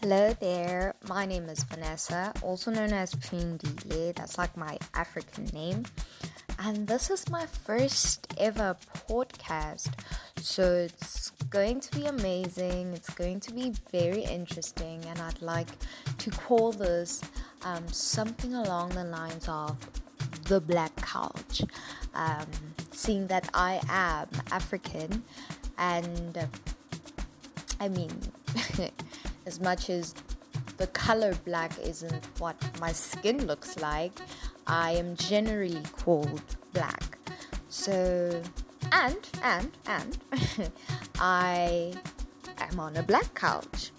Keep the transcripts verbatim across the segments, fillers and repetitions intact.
Hello there, my name is Vanessa, also known as Pindi. That's like my African name. And this is my first ever podcast. So it's going to be amazing, it's going to be very interesting, and I'd like to call this um, something along the lines of the Black Couch. Um, seeing that I am African, and uh, I mean... As much as the color black isn't what my skin looks like, I am generally called black. So, and, and, and, I am on a black couch.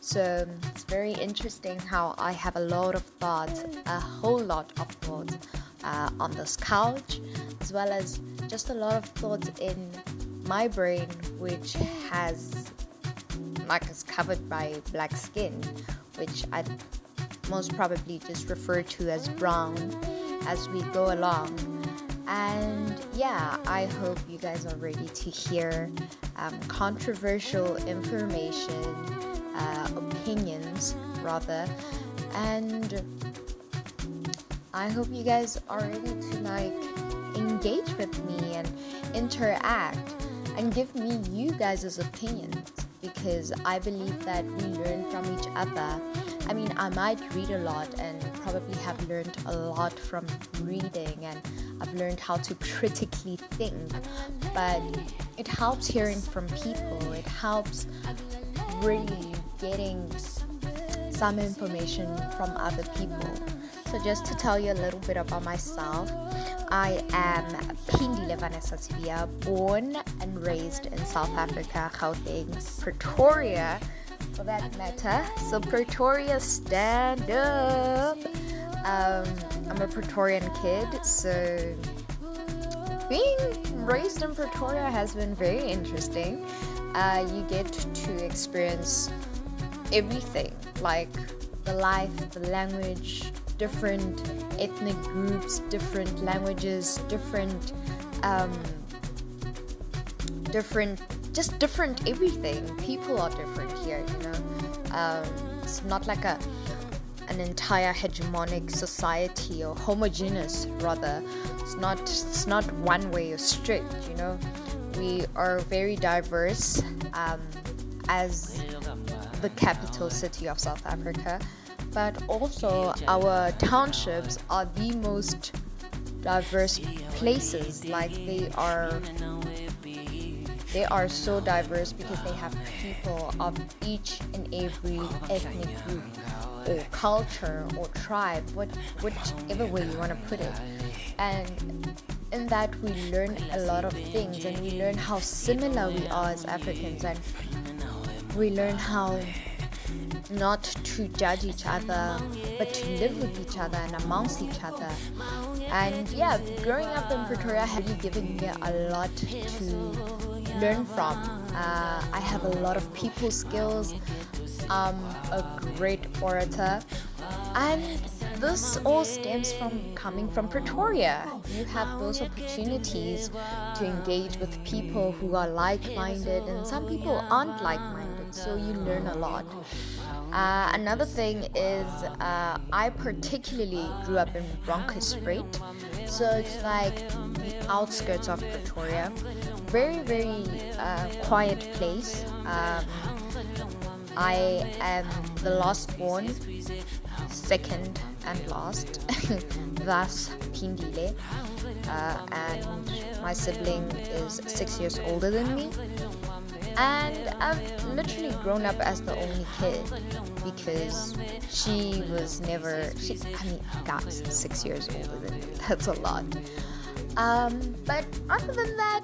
So, it's very interesting how I have a lot of thoughts, a whole lot of thoughts uh, on this couch, as well as just a lot of thoughts in my brain, which has... like is covered by black skin, which I most probably just refer to as brown as we go along. And yeah, I hope you guys are ready to hear um, controversial information, uh, opinions rather, and I hope you guys are ready to like engage with me and interact and give me you guys' opinions. Because I believe that we learn from each other. I mean, I might read a lot and probably have learned a lot from reading, and I've learned how to critically think, but it helps hearing from people. It helps really getting some information from other people. So just to tell you a little bit about myself, I am Pindi Vanessa Sibia, born and raised in South Africa, Gauteng, Pretoria, for that matter. So Pretoria, stand up. Um, I'm a Pretorian kid, so being raised in Pretoria has been very interesting. Uh, you get to experience everything, like the life, the language, different ethnic groups, different languages, different, um, different, just different everything. People are different here, you know. Um, it's not like a an entire hegemonic society, or homogeneous rather. It's not. It's not one way or strict, you know. We are very diverse um, as the capital city of South Africa. But also our townships are the most diverse places. Like they are, they are so diverse because they have people of each and every ethnic group or culture or tribe, what, whichever way you want to put it. And in that we learn a lot of things, and we learn how similar we are as Africans, and we learn how not to judge each other, but to live with each other and amongst each other. And yeah, growing up in Pretoria has really given me a lot to learn from. Uh, I have a lot of people skills. I'm a great orator. And this all stems from coming from Pretoria. You have those opportunities to engage with people who are like-minded, and some people aren't like-minded. So you learn a lot. Uh, another thing is uh, I particularly grew up in Bronkhorstspruit, so it's like the outskirts of Pretoria. Very, very uh, quiet place. Um, I am the last born, second and last, thus Pindile, uh, and my sibling is six years older than me. And I've literally grown up as the only kid, because she was never, she, I mean, guys, six years older than me, that's a lot. Um, but other than that,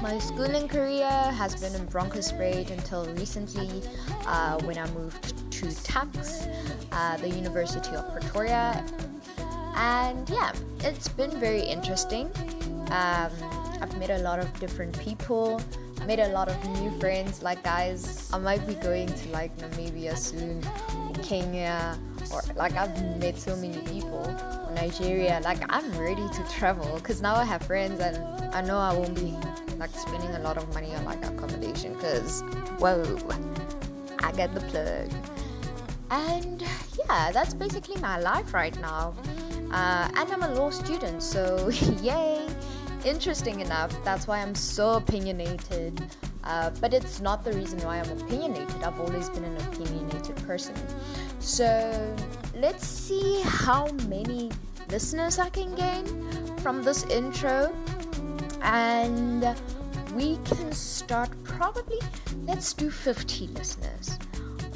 my schooling career has been in Bronkhorstspruit until recently uh, when I moved to Tuks, uh, the University of Pretoria. And yeah, it's been very interesting. Um, I've met a lot of different people. Made a lot of new friends. Like guys, I might be going to like Namibia soon, or Kenya, or like I've met so many people, or Nigeria. Like I'm ready to travel, because now I have friends, and I know I won't be like spending a lot of money on like accommodation, because whoa, I get the plug. And yeah, that's basically my life right now. Uh, and I'm a law student, so yay! Interesting enough, that's why I'm so opinionated. Uh, but it's not the reason why I'm opinionated. I've always been an opinionated person. So let's see how many listeners I can gain from this intro. And we can start probably, let's do fifty listeners.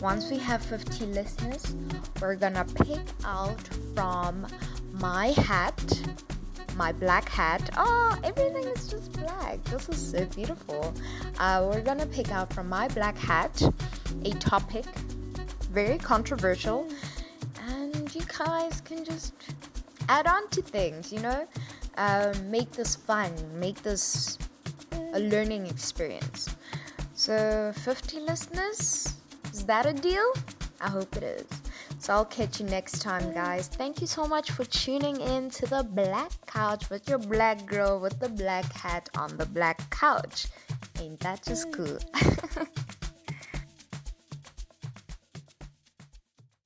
Once we have fifty listeners, we're gonna pick out from my hat, my black hat. Oh, everything is just black. This is so beautiful. Uh, we're gonna pick out from my black hat a topic, very controversial, and you guys can just add on to things, you know, uh, make this fun, make this a learning experience. So fifty listeners, is that a deal? I hope it is. So I'll catch you next time, guys. Thank you so much for tuning in to the Black Couch with your black girl with the black hat on the black couch. Ain't that just cool?